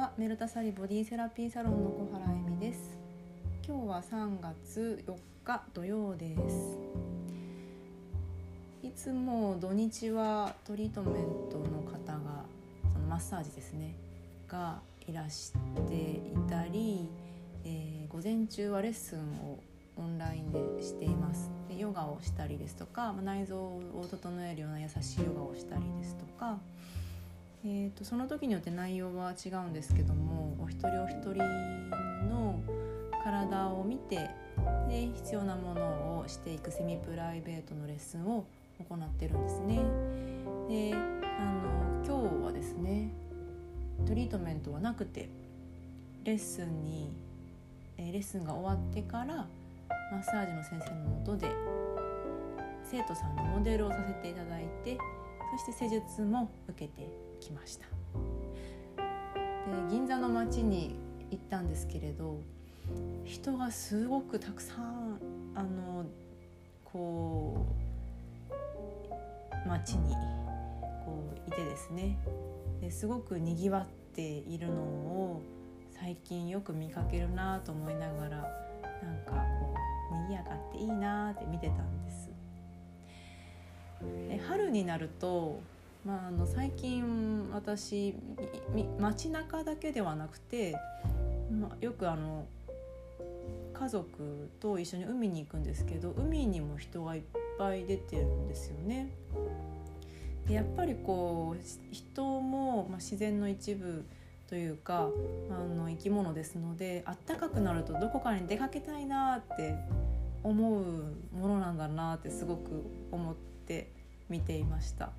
はメルタサリボディセラピーサロンの小原恵美です。今日は3月4日土曜です。いつも土日はトリートメントの方がそのマッサージですねがいらしていたり、午前中はレッスンをオンラインでしています。でヨガをしたりですとか、内臓を整えるような優しいヨガをしたりですとか、その時によって内容は違うんですけども、お一人お一人の体を見てで必要なものをしていくセミプライベートのレッスンを行ってるんですね。で今日はですねトリートメントはなくてレッスンが終わってからマッサージの先生のもとで生徒さんのモデルをさせていただいて、そして施術も受けてきました。で銀座の街に行ったんですけれど、人がすごくたくさん街にいてですね、ですごくにぎわっているのを最近よく見かけるなと思いながら、なんか賑やかっていいなって見てたんです。春になると、最近私街中だけではなくて、よく家族と一緒に海に行くんですけど、海にも人がいっぱい出てるんですよね。でやっぱり人も、自然の一部というか生き物ですので、あったかくなるとどこかに出かけたいなって思うものなんだなってすごく思って見ていました。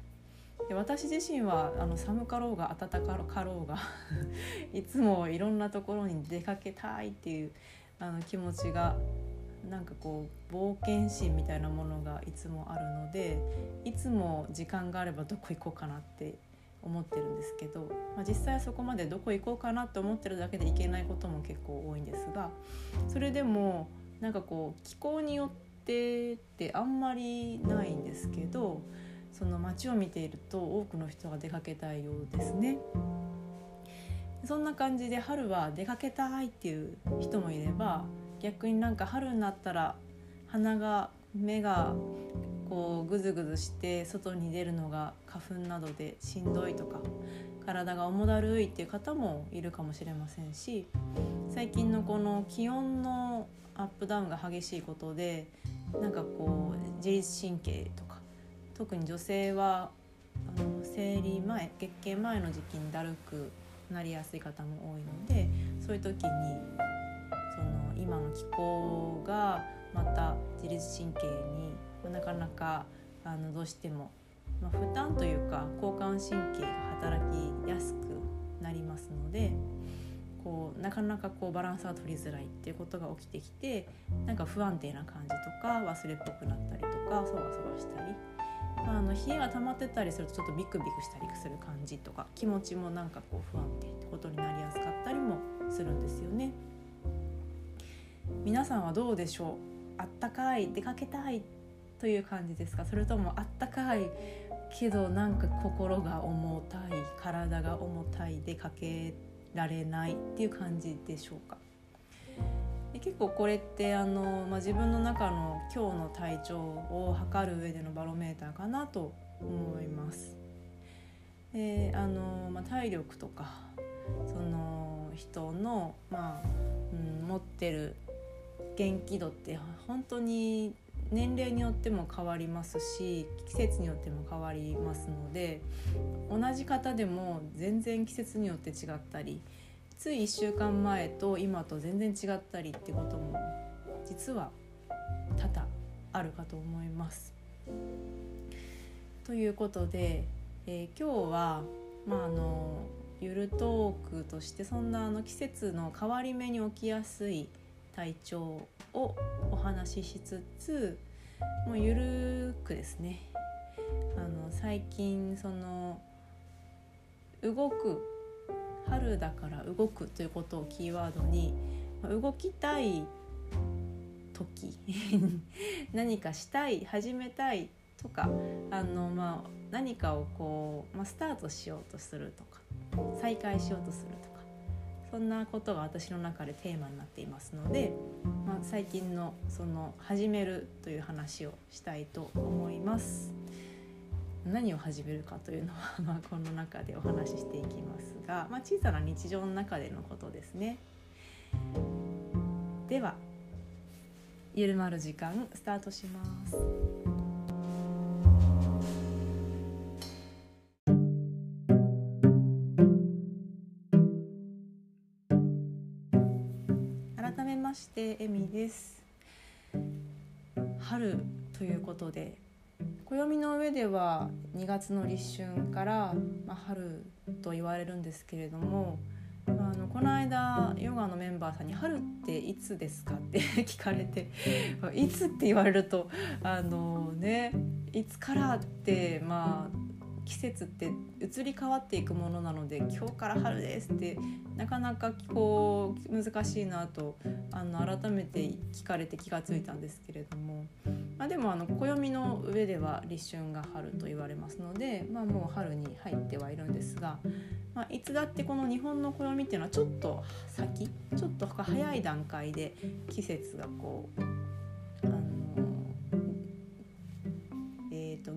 で私自身は寒かろうが暖かろうがいつもいろんなところに出かけたいっていう気持ちが、なんか冒険心みたいなものがいつもあるので、いつも時間があればどこ行こうかなって思ってるんですけど、実際はそこまでどこ行こうかなって思ってるだけで行けないことも結構多いんですが、それでもなんか気候によってってあんまりないんですけど、その街を見ていると多くの人が出かけたいようですね。そんな感じで春は出かけたいっていう人もいれば、逆になんか春になったら目がぐずぐずして外に出るのが花粉などでしんどいとか体が重だるいっていう方もいるかもしれませんし、最近のこの気温のアップダウンが激しいことで、なんか自律神経とか、特に女性は生理前、月経前の時期にだるくなりやすい方も多いので、そういう時に今の気候がまた自律神経になかなかどうしても、負担というか交感神経が働きやすくなりますので、なかなかバランスが取りづらいっていうことが起きてきて、なんか不安定な感じとか忘れっぽくなったりとかそわそわしたり、冷えが溜まってたりするとちょっとビクビクしたりする感じとか、気持ちもなんか不安定ってことになりやすかったりもするんですよね。皆さんはどうでしょう？あったかい、出かけたいという感じですか？それともあったかいけどなんか心が重たい、体が重たい、出かけられないっていう感じでしょうか？結構これって自分の中の今日の体調を測る上でのバロメーターかなと思います。で体力とかその人の、持ってる元気度って本当に年齢によっても変わりますし、季節によっても変わりますので、同じ方でも全然季節によって違ったり、つい1週間前と今と全然違ったりってことも実は多々あるかと思います。ということで、今日は、ゆるトークとして、そんな季節の変わり目に起きやすい体調をお話ししつつ、もうゆるくですね、最近動く、春だから動くということをキーワードに、動きたい時何かしたい、始めたいとか、何かをスタートしようとするとか、再開しようとするとか、そんなことが私の中でテーマになっていますので、最近のその始めるという話をしたいと思います。何を始めるかというのは、この中でお話ししていきますが、小さな日常の中でのことですね。ではゆるまる時間スタートします。改めましてエミです。春ということで、暦の上では2月の立春から、春と言われるんですけれども、この間ヨガのメンバーさんに春っていつですかって聞かれていつって言われるといつからって、季節って移り変わっていくものなので、今日から春ですってなかなかこう難しいなと改めて聞かれて気がついたんですけれども、でも暦の上では立春が春と言われますので、もう春に入ってはいるんですが、いつだってこの日本の暦っていうのはちょっと先、ちょっと早い段階で季節がこう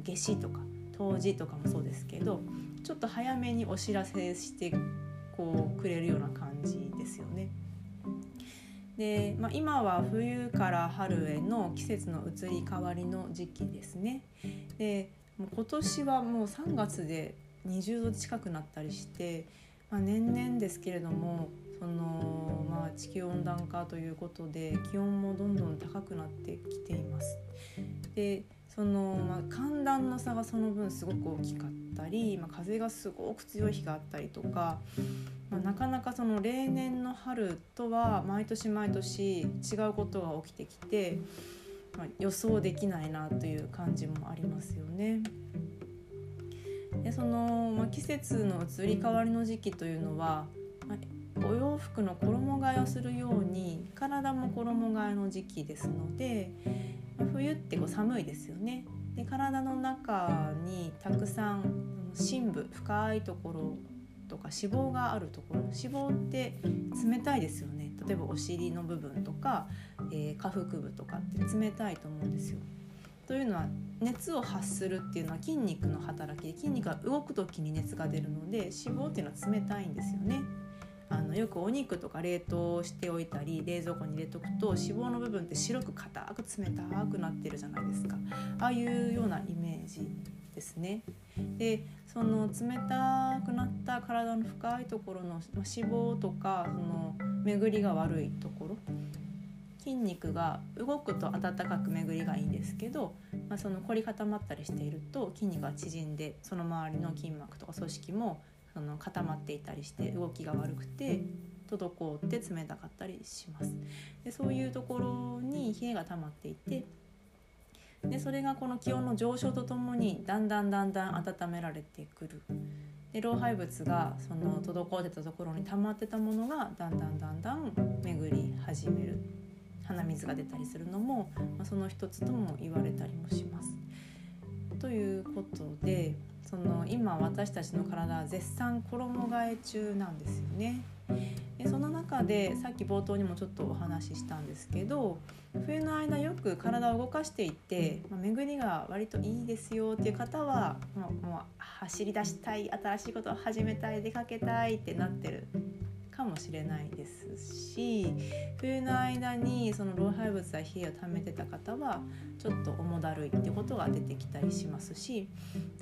夏至とか冬至とかもそうですけど、ちょっと早めにお知らせしてくれるような感じですよね。で、今は冬から春への季節の移り変わりの時期ですね。で、もう今年はもう3月で20度近くなったりして、年々ですけれども、地球温暖化ということで気温もどんどん高くなってきています。で、寒暖の差がその分すごく大きかったり、風がすごく強い日があったりとか、なかなかその例年の春とは毎年毎年違うことが起きてきて、予想できないなという感じもありますよね。で、季節の移り変わりの時期というのは、お洋服の衣替えをするように体も衣替えの時期ですので、冬って寒いですよね。で、体の中にたくさん深部、深いところとか脂肪があるところ、脂肪って冷たいですよね。例えばお尻の部分とか、下腹部とかって冷たいと思うんですよ。というのは、熱を発するっていうのは筋肉の働きで、筋肉が動くときに熱が出るので、脂肪っていうのは冷たいんですよね。よくお肉とか冷凍しておいたり冷蔵庫に入れとくと、脂肪の部分って白く硬く冷たくなってるじゃないですか。ああいうようなイメージですね。で、その冷たくなった体の深いところの脂肪とか、巡りが悪いところ、筋肉が動くと温かく巡りがいいんですけど、凝り固まったりしていると筋肉が縮んで、その周りの筋膜とか組織も固まっていたりして動きが悪くて滞って冷たかったりします。で、そういうところに冷えが溜まっていて、でそれがこの気温の上昇とともにだんだん温められてくる。で、老廃物がその滞ってたところに溜まってたものがだんだん巡り始める。鼻水が出たりするのも、その一つとも言われたりもします。ということで、今私たちの体は絶賛衣替え中なんですよね。で、その中でさっき冒頭にもちょっとお話ししたんですけど、冬の間よく体を動かしていて、巡りが割といいですよっていう方は、もう走り出したい、新しいことを始めたい、出かけたいってなってるかもしれないですし、冬の間にその老廃物や冷えを溜めてた方はちょっと重だるいってことが出てきたりしますし、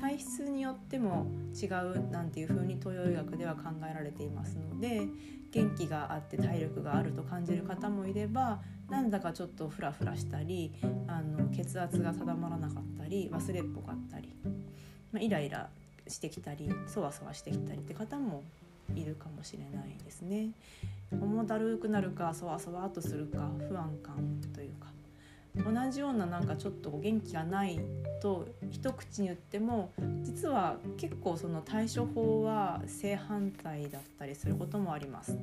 体質によっても違うなんていう風に東洋医学では考えられていますので、元気があって体力があると感じる方もいれば、なんだかちょっとフラフラしたり、血圧が定まらなかったり、忘れっぽかったり、イライラしてきたり、そわそわしてきたりって方もいるかもしれないですね。重だるくなるか、そわそわっとするか、不安感というか、同じようなちょっと元気がないと一口に言っても、実は結構その対処法は正反対だったりすることもあります。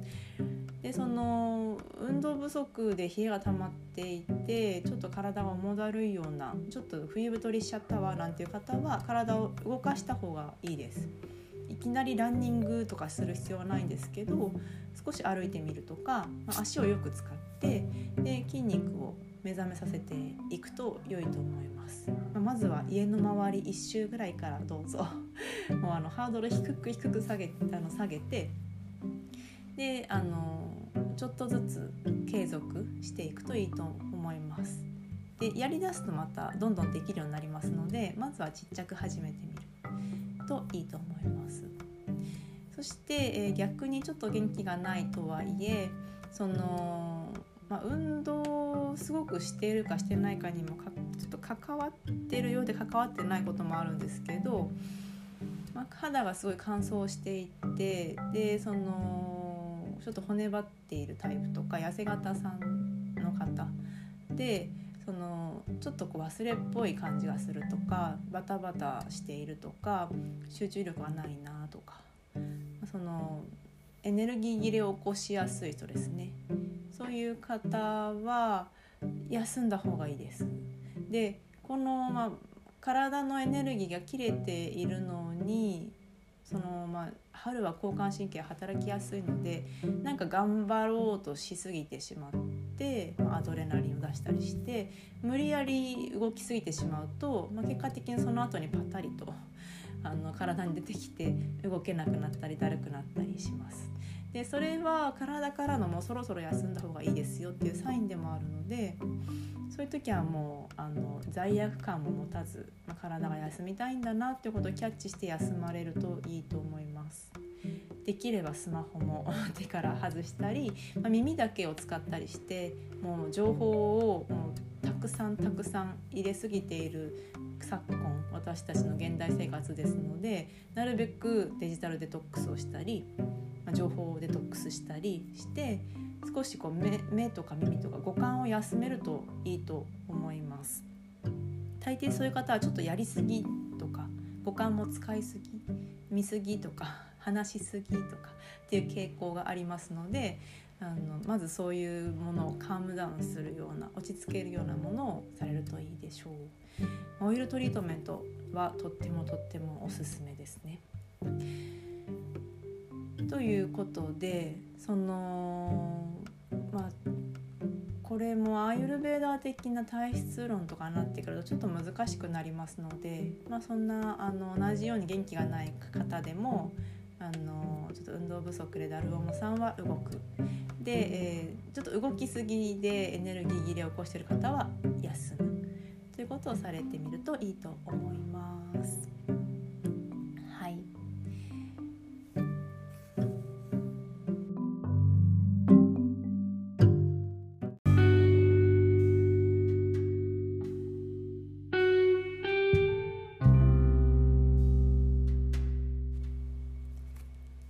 で、運動不足で冷えが溜まっていて、ちょっと体が重だるいような、ちょっと冬太りしちゃったわなんていう方は、体を動かした方がいいです。いきなりランニングとかする必要はないんですけど、少し歩いてみるとか、足をよく使ってで筋肉を目覚めさせていくと良いと思います。まずは家の周り1周ぐらいからどうぞもうハードル低く下げてでちょっとずつ継続していくといいと思います。でやりだすとまたどんどんできるようになりますので、まずはちっちゃく始めてみるといいと思います。そして、逆にちょっと元気がないとはいえ、運動をすごくしているかしてないかにもちょっと関わってるようで関わってないこともあるんですけど、肌がすごい乾燥していて、でちょっと骨張っているタイプとか痩せ型さんの方で、ちょっとこう忘れっぽい感じがするとか、バタバタしているとか、集中力がないなとか、エネルギー切れを起こしやすい人ですね。そういう方は休んだ方がいいです。で、この、体のエネルギーが切れているのに、春は交感神経働きやすいので、なんか頑張ろうとしすぎてしまって、アドレナリンを出したりして無理やり動きすぎてしまうと、結果的にその後にパタリと体に出てきて動けなくなったりだるくなったりします。でそれは体からのもうそろそろ休んだ方がいいですよっていうサインでもあるので、そういう時はもう罪悪感も持たず、体が休みたいんだなってことをキャッチして休まれるといいと思います。できればスマホも手から外したり、耳だけを使ったりして、もう情報をたくさん入れすぎている昨今、私たちの現代生活ですので、なるべくデジタルデトックスをしたり、情報をデトックスしたりして少しこう 目とか耳とか五感を休めるといいと思います。大抵そういう方はちょっとやりすぎとか、五感も使いすぎ、見すぎとか話しすぎとかっていう傾向がありますので、まずそういうものをカームダウンするような、落ち着けるようなものをされるといいでしょう。オイルトリートメントはとってもおすすめですね。ということで、これもアーユルヴェーダ的な体質論とかになってくるとちょっと難しくなりますので、そんな同じように元気がない方でもちょっと運動不足でだるおもさんは動くで、ちょっと動きすぎでエネルギー切れを起こしている方は休むということをされてみるといいと思います。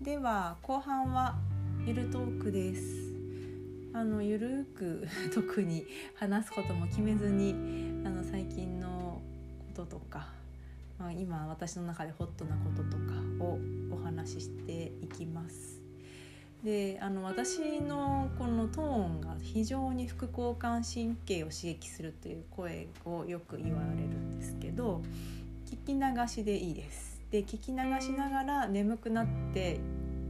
では後半はゆるトークです。ゆるく特に話すことも決めずに、最近のこととか、今私の中でホットなこととかをお話ししていきます。で私のこのトーンが非常に副交感神経を刺激するという声をよく言われるんですけど、聞き流しでいいです。で聞き流しながら眠くなって、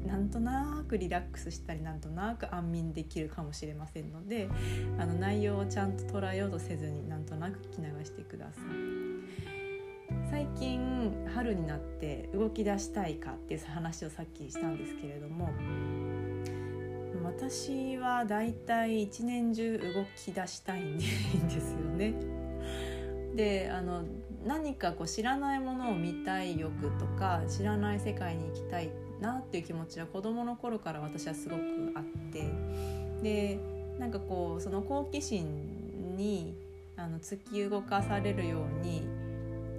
なんとなくリラックスしたり、なんとなく安眠できるかもしれませんので、内容をちゃんと捉えようとせずに、なんとなく聞き流してください。最近春になって動き出したいかっていう話をさっきしたんですけれども、私はだいたい一年中動き出したいんですよね。で何かこう知らないものを見たい欲とか、知らない世界に行きたいなっていう気持ちは子どもの頃から私はすごくあって、でなんかこうその好奇心に突き動かされるように、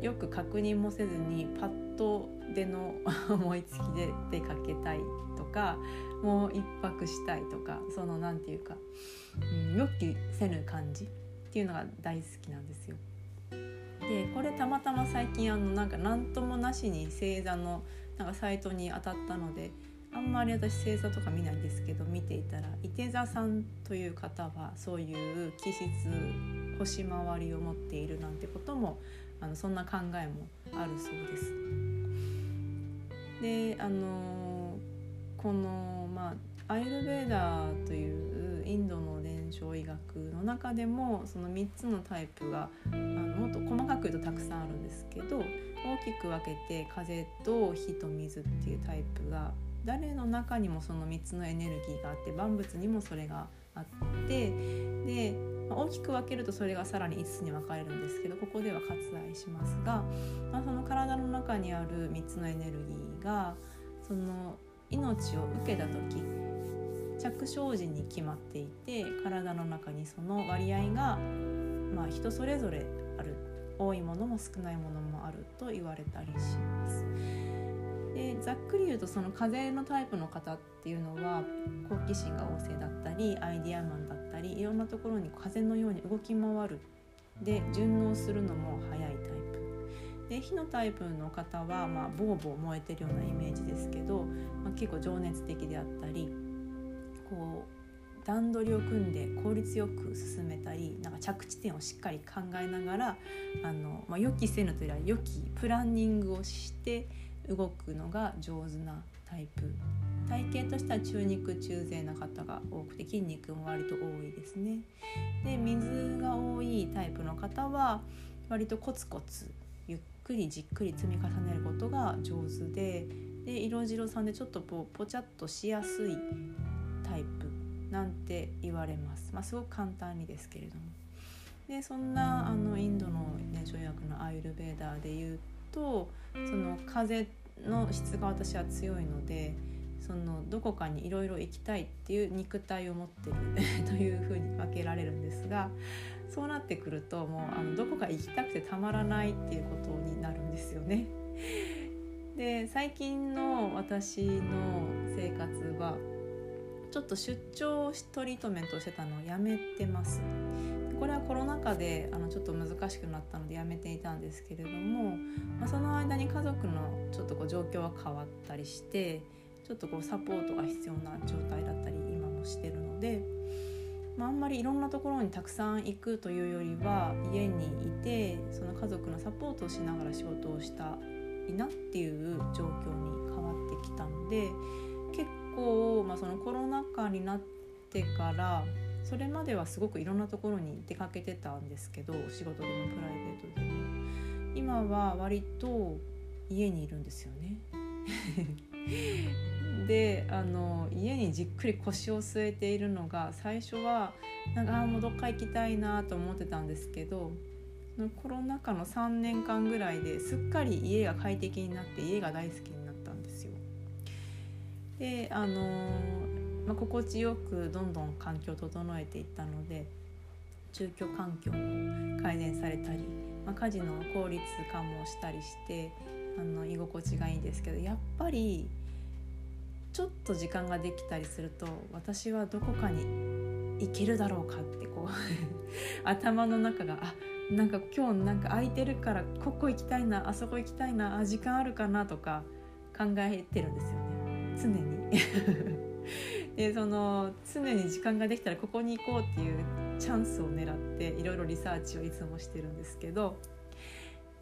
よく確認もせずにパッと出の思いつきで出かけたいとか、もう一泊したいとか、なんていうか、予期せぬ感じっていうのが大好きなんですよ。でこれたまたま最近なんともなしに星座のサイトに当たったので、あんまり私星座とか見ないんですけど、見ていたらいて座さんという方はそういう気質、星回りを持っているなんてこともそんな考えもあるそうです。でこの、アーユルヴェーダというインドの伝承医学の中でもその3つのタイプがもっと細かく言うとたくさんあるんですけど、大きく分けて風と火と水っていうタイプが、誰の中にもその3つのエネルギーがあって、万物にもそれがあって、で大きく分けるとそれがさらに5つに分かれるんですけど、ここでは割愛しますが、その体の中にある3つのエネルギーがその命を受けた時、着床時に決まっていて、体の中にその割合が、人それぞれある、多いものも少ないものもあると言われたりします。でざっくり言うと、その風のタイプの方っていうのは好奇心が旺盛だったり、アイディアマンだったり、いろんなところに風のように動き回る、で順応するのも早いタイプで、火のタイプの方はボーボー燃えてるようなイメージですけど、結構情熱的であったり、こう段取りを組んで効率よく進めたり、着地点をしっかり考えながら、予期せぬというよりは予期プランニングをして動くのが上手なタイプ。体型としては中肉中背な方が多くて、筋肉も割と多いですね。で水が多いタイプの方は割とコツコツゆっくりじっくり積み重ねることが上手で、色白さんでちょっとポチャっとしやすいタイプなんて言われます、すごく簡単にですけれども。でそんなインドの伝承医学のアーユルヴェーダでいうと、その風の質が私は強いので、そのどこかにいろいろ行きたいっていう肉体を持ってるというふうに分けられるんですが、そうなってくるともうどこか行きたくてたまらないっていうことになるんですよね。で最近の私の生活はちょっと出張トリートメントをしてたのをやめてます。これはコロナ禍でちょっと難しくなったのでやめていたんですけれども、その間に家族のちょっと状況は変わったりして、ちょっとサポートが必要な状態だったり今もしてるので、あんまりいろんなところにたくさん行くというよりは、家にいてその家族のサポートをしながら仕事をしたいなっていう状況に変わってきたので、結構、そのコロナ禍になってから、それまではすごくいろんなところに出かけてたんですけど、仕事でもプライベートでも、今は割と家にいるんですよねで家にじっくり腰を据えているのが、最初はもうどっか行きたいなと思ってたんですけど、コロナ禍の3年間ぐらいですっかり家が快適になって、家が大好きになったんですよ。で心地よくどんどん環境を整えていったので、住居環境も改善されたり、家事の効率化もしたりして、居心地がいいんですけど、やっぱりちょっと時間ができたりすると、私はどこかに行けるだろうかって頭の中が今日空いてるからここ行きたいな、あそこ行きたいな、時間あるかなとか考えてるんですよね、常にで常に時間ができたらここに行こうっていうチャンスを狙っていろいろリサーチをいつもしてるんですけど、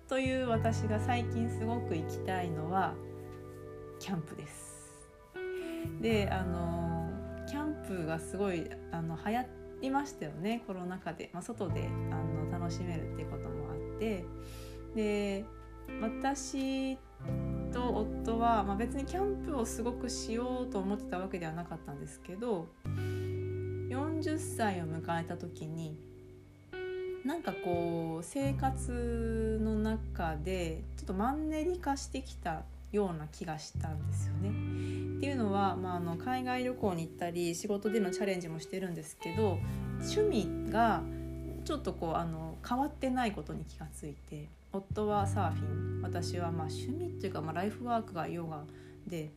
という私が最近すごく行きたいのはキャンプです。でキャンプがすごい流行りましたよね、コロナ禍で、外で楽しめるっていうこともあって、で私と夫は、別にキャンプをすごくしようと思ってたわけではなかったんですけど、40歳を迎えた時に生活の中でちょっとマンネリ化してきたような気がしたんですよね。っていうのは、海外旅行に行ったり仕事でのチャレンジもしてるんですけど、趣味がちょっと変わってないことに気がついて、夫はサーフィン、私は趣味っていうか、ライフワークがヨガで、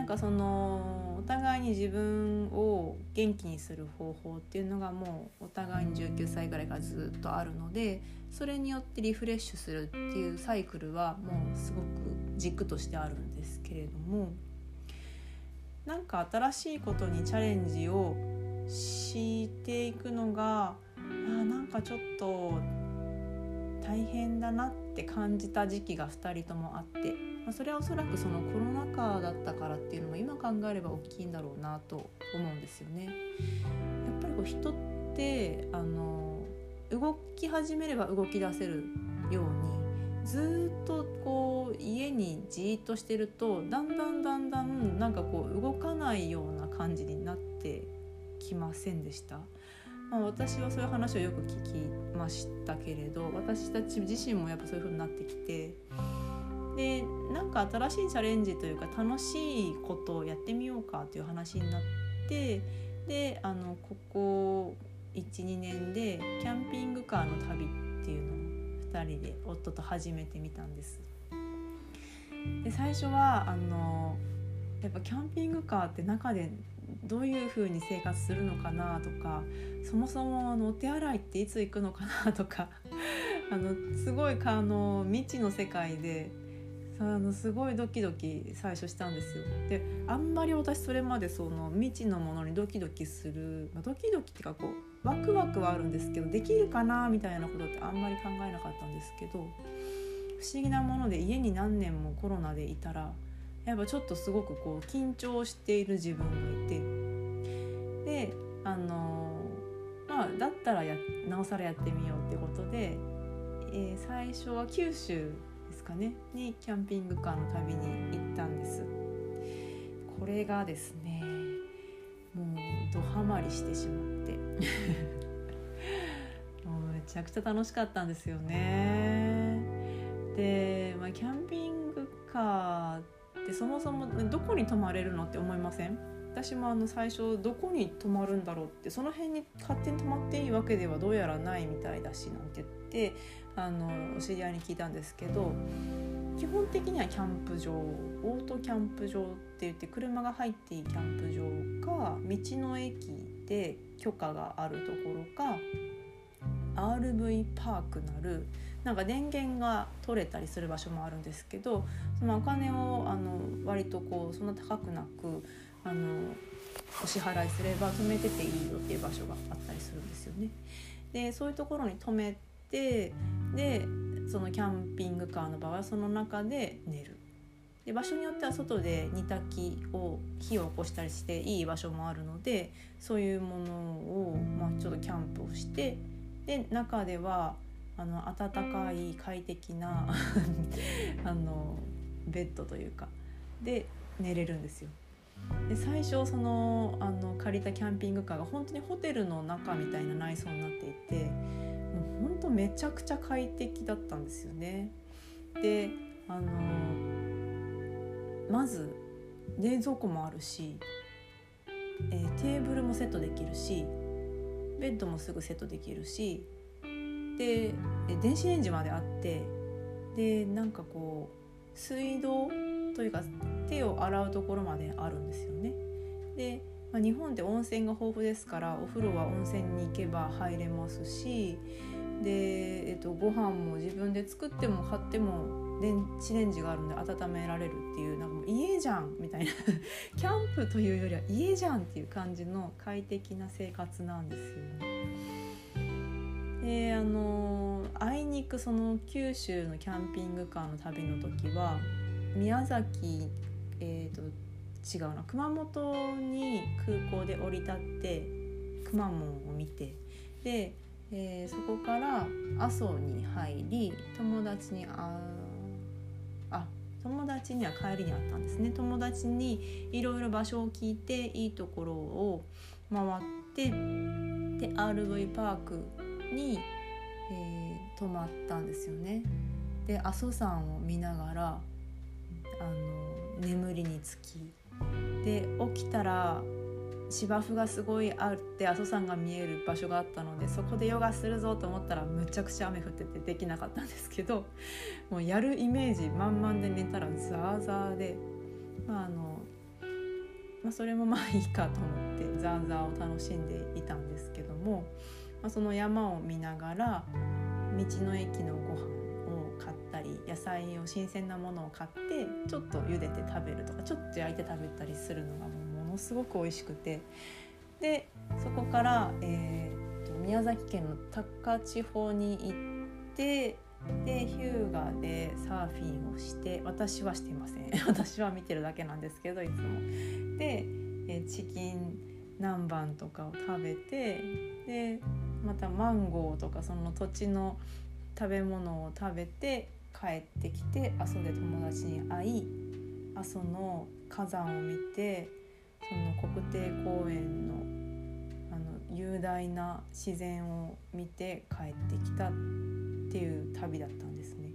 お互いに自分を元気にする方法っていうのがもうお互いに19歳ぐらいからずっとあるので、それによってリフレッシュするっていうサイクルはもうすごく軸としてあるんですけれども、新しいことにチャレンジをしていくのがちょっと大変だなって感じた時期が2人ともあって、それはおそらくそのコロナ禍だったからっていうのも今考えれば大きいんだろうなと思うんですよね。やっぱりこう人って動き始めれば動き出せるようにずっとこう家にじーっとしてるとだんだんなんかこう動かないような感じになってきませんでした？私はそういう話をよく聞きましたけれど、私たち自身もやっぱそういう風になってきて、でなんか新しいチャレンジというか楽しいことをやってみようかという話になって、でここ 1,2 年でキャンピングカーの旅っていうのを2人で夫と始めてみたんです。で最初はやっぱキャンピングカーって中でどういう風に生活するのかなとか、そもそもお手洗いっていつ行くのかなとかすごい未知の世界ですごいドキドキ最初したんですよ。であんまり私それまでその未知のものにドキドキする、ドキドキっていうかこうワクワクはあるんですけどできるかなみたいなことってあんまり考えなかったんですけど、不思議なもので家に何年もコロナでいたらやっぱちょっとすごくこう緊張している自分がいて、でだったらなおさらやってみようってことで、最初は九州ですかねにキャンピングカーの旅に行ったんです。これがですねもうドハマりしてしまってもうめちゃくちゃ楽しかったんですよね。で、キャンピングカーってそもそもどこに泊まれるのって思いません？私も最初どこに泊まるんだろうって、その辺に勝手に泊まっていいわけではどうやらないみたいだしなんて言ってお知り合いに聞いたんですけど、基本的にはキャンプ場、オートキャンプ場って言って車が入っていいキャンプ場か、道の駅で許可があるところか、 RV パークなるなんか電源が取れたりする場所もあるんですけど、そのお金を割とこうそんな高くなくお支払いすれば止めてていいよっていう場所があったりするんですよね。でそういうところに止めて、でそのキャンピングカーの場合はその中で寝る。で場所によっては外で煮炊きを火を起こしたりしていい場所もあるので、そういうものを、ちょっとキャンプをして、で中では暖かい快適なベッドというかで寝れるんですよ。で最初その借りたキャンピングカーが本当にホテルの中みたいな内装になっていて、もう本当めちゃくちゃ快適だったんですよね。でまず冷蔵庫もあるし、テーブルもセットできるし、ベッドもすぐセットできるし、で電子レンジまであって、でなんかこう水道というか手を洗うところまであるんですよね。で、日本って温泉が豊富ですからお風呂は温泉に行けば入れますし、で、ご飯も自分で作っても買っても電子レンジがあるので温められるっていう、なんかもう家じゃんみたいなキャンプというよりは家じゃんっていう感じの快適な生活なんですよね。であいにくその九州のキャンピングカーの旅の時は宮崎、違うな、熊本に空港で降り立ってくまモンを見て、で、そこから阿蘇に入り、友達には帰りにあったんですね。友達にいろいろ場所を聞いていいところを回って、で RV パークに、泊まったんですよね。で阿蘇山を見ながら眠りにつき、で起きたら芝生がすごいあって阿蘇山が見える場所があったので、そこでヨガするぞと思ったらむちゃくちゃ雨降っててできなかったんですけど、もうやるイメージ満々で寝たらザーザーで、それもいいかと思ってザーザーを楽しんでいたんですけども、その山を見ながら道の駅のご飯を買ったり、野菜を新鮮なものを買ってちょっと茹でて食べるとか、ちょっと焼いて食べたりするのがものすごく美味しくて、でそこから、宮崎県の高千穂に行って、でヒューガでサーフィンをして、私はしていません私は見てるだけなんですけど、いつもでチキン南蛮とかを食べて、でまたマンゴーとかその土地の食べ物を食べて帰ってきて、阿蘇で友達に会い、阿蘇の火山を見て、その国定公園の雄大な自然を見て帰ってきたっていう旅だったんですね。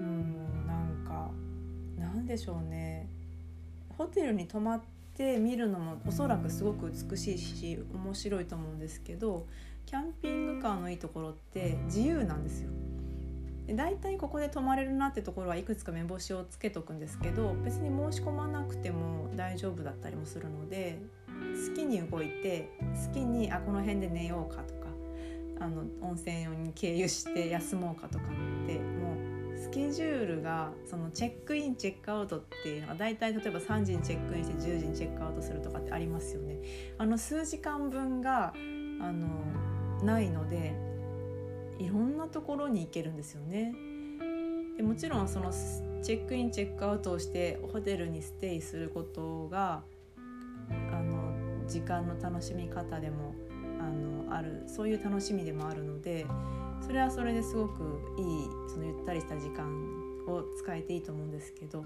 なんかなんでしょうね、ホテルに泊まって見るのもおそらくすごく美しいし面白いと思うんですけど、キャンピングカーのいいところって自由なんですよ。だいたいここで泊まれるなってところはいくつか目星をつけとくんですけど、別に申し込まなくても大丈夫だったりもするので、好きに動いて、好きにこの辺で寝ようかとか、温泉に経由して休もうかとかって、もうスケジュールがそのチェックインチェックアウトっていうのがだいたい例えば3時にチェックインして10時にチェックアウトするとかってありますよね。数時間分がないので、いろんなところに行けるんですよね。でもちろんそのチェックインチェックアウトをしてホテルにステイすることが時間の楽しみ方でもある、そういう楽しみでもあるので、それはそれですごくいい、そのゆったりした時間を使えていいと思うんですけど、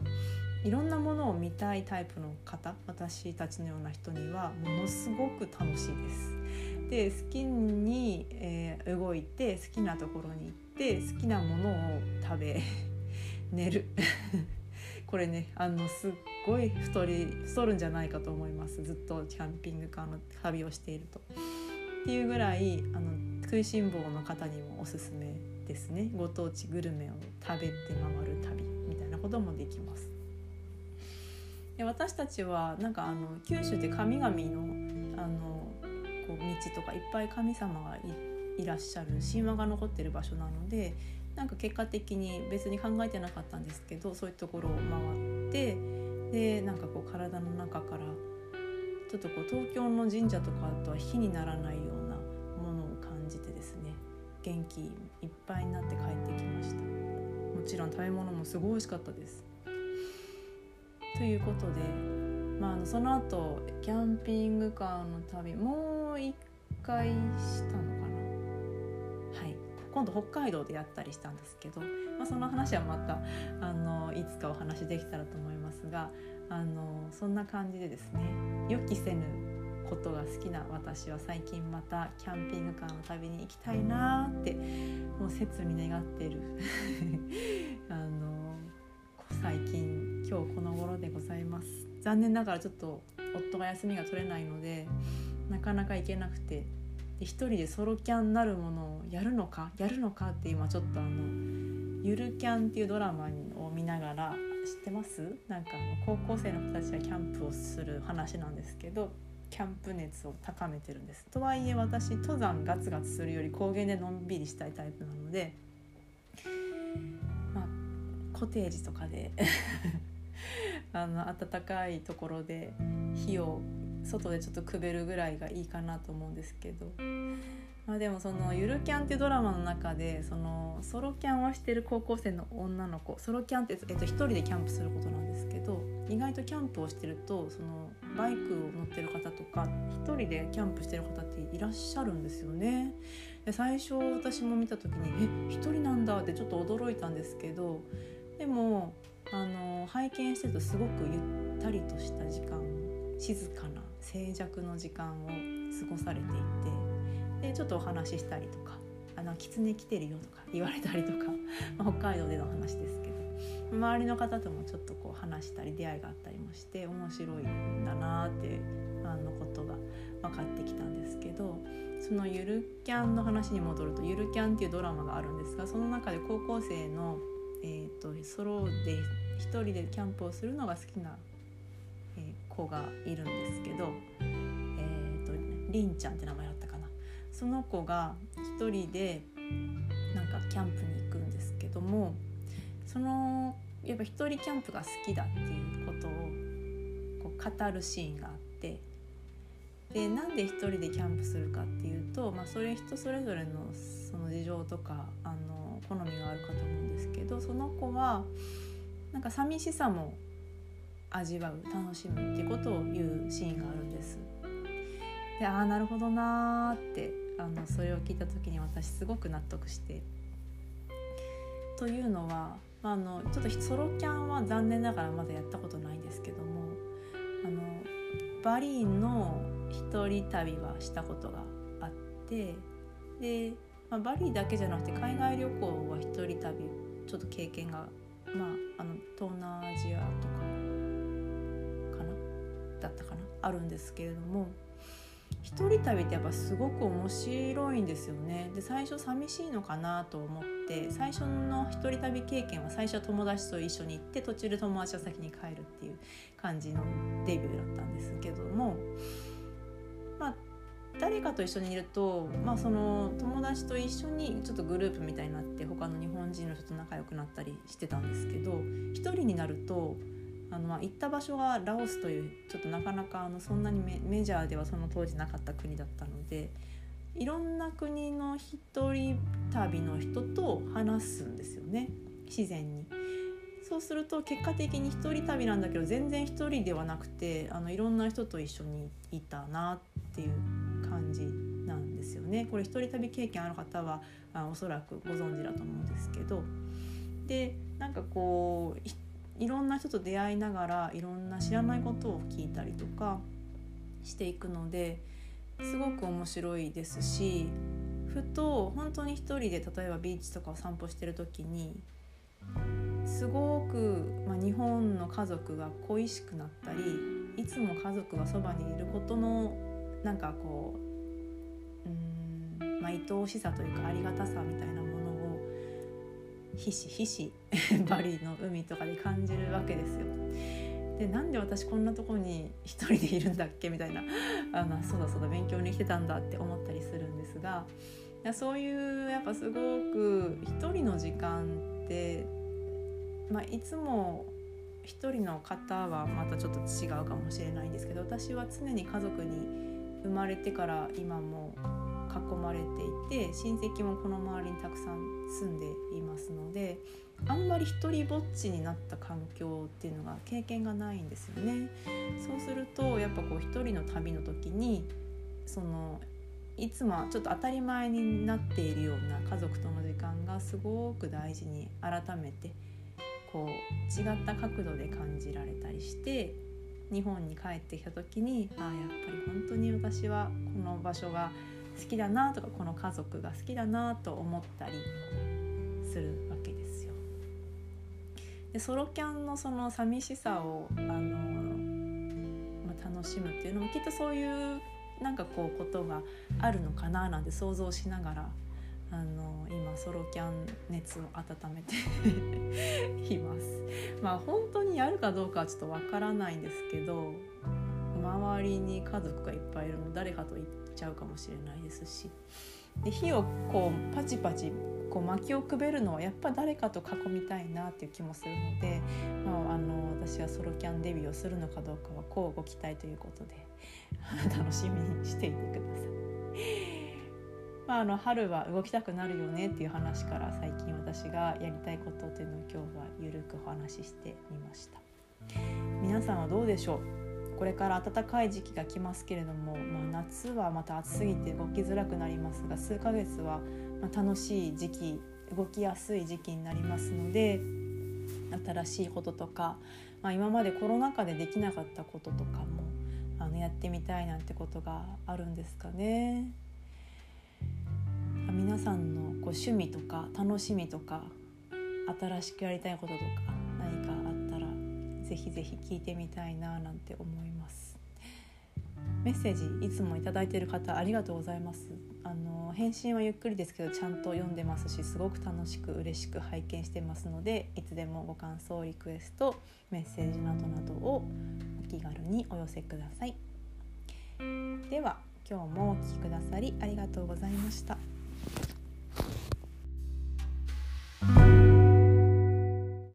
いろんなものを見たいタイプの方、私たちのような人にはものすごく楽しいです。で好きに、動いて、好きなところに行って、好きなものを食べ寝るこれねすっごい太るんじゃないかと思います。ずっとキャンピングカーの旅をしているとっていうぐらい食いしん坊の方にもおすすめですね。ご当地グルメを食べて回る旅みたいなこともできます。で私たちはなんか九州って神々の道とかいっぱい神様が いらっしゃる神話が残ってる場所なので、なんか結果的に別に考えてなかったんですけど、そういうところを回って、でなんかこう体の中からちょっとこう東京の神社とかとは比にならないようなものを感じてですね、元気いっぱいになって帰ってきました。もちろん食べ物もすごい美味しかったです。ということで、その後キャンピングカーの旅もう1回したのかな、はい、今度北海道でやったりしたんですけど、その話はまたいつかお話できたらと思いますが、そんな感じでですね、予期せぬことが好きな私は最近またキャンピングカーの旅に行きたいなってもう切に願っている最近今日この頃でございます。残念ながらちょっと夫が休みが取れないのでなかなか行けなくて、で一人でソロキャンなるものをやるのかって今ちょっとゆるキャンっていうドラマを見ながら、知ってます？なんか高校生の子たちがキャンプをする話なんですけど、キャンプ熱を高めてるんです。とはいえ私登山ガツガツするより高原でのんびりしたいタイプなので、コテージとかで暖かいところで火を外でちょっとくべるぐらいがいいかなと思うんですけど、でもそのゆるキャンっていうドラマの中でそのソロキャンをしてる高校生の女の子、ソロキャンって一人でキャンプすることなんですけど、意外とキャンプをしてるとそのバイクを乗ってる方とか一人でキャンプしてる方っていらっしゃるんですよね。で最初私も見た時に一人なんだってちょっと驚いたんですけど、でも拝見してるとすごくゆったりとした時間、静かな静寂の時間を過ごされていて、でちょっとお話ししたりとか、狐来てるよとか言われたりとか北海道での話ですけど、周りの方ともちょっとこう話したり出会いがあったりもして面白いんだなっていうことが分かってきたんですけど、そのゆるキャンの話に戻ると、ゆるキャンっていうドラマがあるんですが、その中で高校生のソロで一人でキャンプをするのが好きな、子がいるんですけど、りんちゃんって名前だったかな。その子が一人でなんかキャンプに行くんですけども、そのやっぱ一人キャンプが好きだっていうことをこう語るシーンがあって、でなんで一人でキャンプするかっていうと、それ人それぞれのその事情とか好みがあるかと思うんですけど、その子はなんか寂しさも味わう、楽しむっていうことを言うシーンがあるんです。で、ああなるほどなーってそれを聞いた時に私すごく納得して、というのはちょっとソロキャンは残念ながらまだやったことないんですけども、バリの一人旅はしたことがあって、で、バリだけじゃなくて海外旅行は一人旅ちょっと経験が、東南アジアとかかなだったかなあるんですけれども、一人旅ってやっぱすごく面白いんですよね。で、最初寂しいのかなと思って、最初の一人旅経験は最初は友達と一緒に行って、途中で友達は先に帰るっていう感じのデビューだったんですけども、誰かと一緒にいると、その友達と一緒にちょっとグループみたいになって他の日本人の人と仲良くなったりしてたんですけど、一人になると行った場所がラオスというちょっとなかなかそんなにメジャーではその当時なかった国だったので、いろんな国の一人旅の人と話すんですよね、自然に。そうすると結果的に一人旅なんだけど全然一人ではなくて、いろんな人と一緒にいたなっていう感じなんですよね。これ一人旅経験ある方はおそらくご存知だと思うんですけど、でなんかこういろんな人と出会いながらいろんな知らないことを聞いたりとかしていくので、すごく面白いですし、ふと本当に一人で例えばビーチとかを散歩してる時にすごく、日本の家族が恋しくなったり、いつも家族がそばにいることのなんかこう、愛おしさというかありがたさみたいなものをひしバリの海とかで感じるわけですよ。で、なんで私こんなとこに一人でいるんだっけみたいなそうだ勉強に来てたんだって思ったりするんですが、そういうやっぱすごく一人の時間って、いつも一人の方はまたちょっと違うかもしれないんですけど、私は常に家族に生まれてから今も囲まれていて、親戚もこの周りにたくさん住んでいますので、あんまり一人ぼっちになった環境っていうのが経験がないんですよね。そうするとやっぱこう一人の旅の時にいつもちょっと当たり前になっているような家族との時間がすごく大事に改めてこう違った角度で感じられたりして、日本に帰ってきた時にやっぱり本当に私はこの場所が好きだなとかこの家族が好きだなと思ったりするわけですよ。で、ソロキャンのその寂しさを楽しむっていうのもきっとそういうなんかこうことがあるのかななんて想像しながら今ソロキャン熱を温めています。本当にやるかどうかはちょっとわからないんですけど、周りに家族がいっぱいいるの誰かと行っちゃうかもしれないですし、で火をこうパチパチこう薪をくべるのはやっぱ誰かと囲みたいなっていう気もするので、私はソロキャンデビューをするのかどうかは乞うご期待ということで楽しみにしていてください。春は動きたくなるよねっていう話から、最近私がやりたいことというのを今日はゆるくお話ししてみました。皆さんはどうでしょう。これから暖かい時期が来ますけれども、夏はまた暑すぎて動きづらくなりますが、数ヶ月は楽しい時期、動きやすい時期になりますので、新しいこととか、今までコロナ禍でできなかったこととかもやってみたいなんてことがあるんですかね。皆さんのこう趣味とか楽しみとか新しくやりたいこととか何かあったらぜひぜひ聞いてみたいななんて思います。メッセージいつもいただいている方ありがとうございます。返信はゆっくりですけどちゃんと読んでますし、すごく楽しく嬉しく拝見してますので、いつでもご感想、リクエスト、メッセージなどなどをお気軽にお寄せください。では今日もお聞きくださりありがとうございました。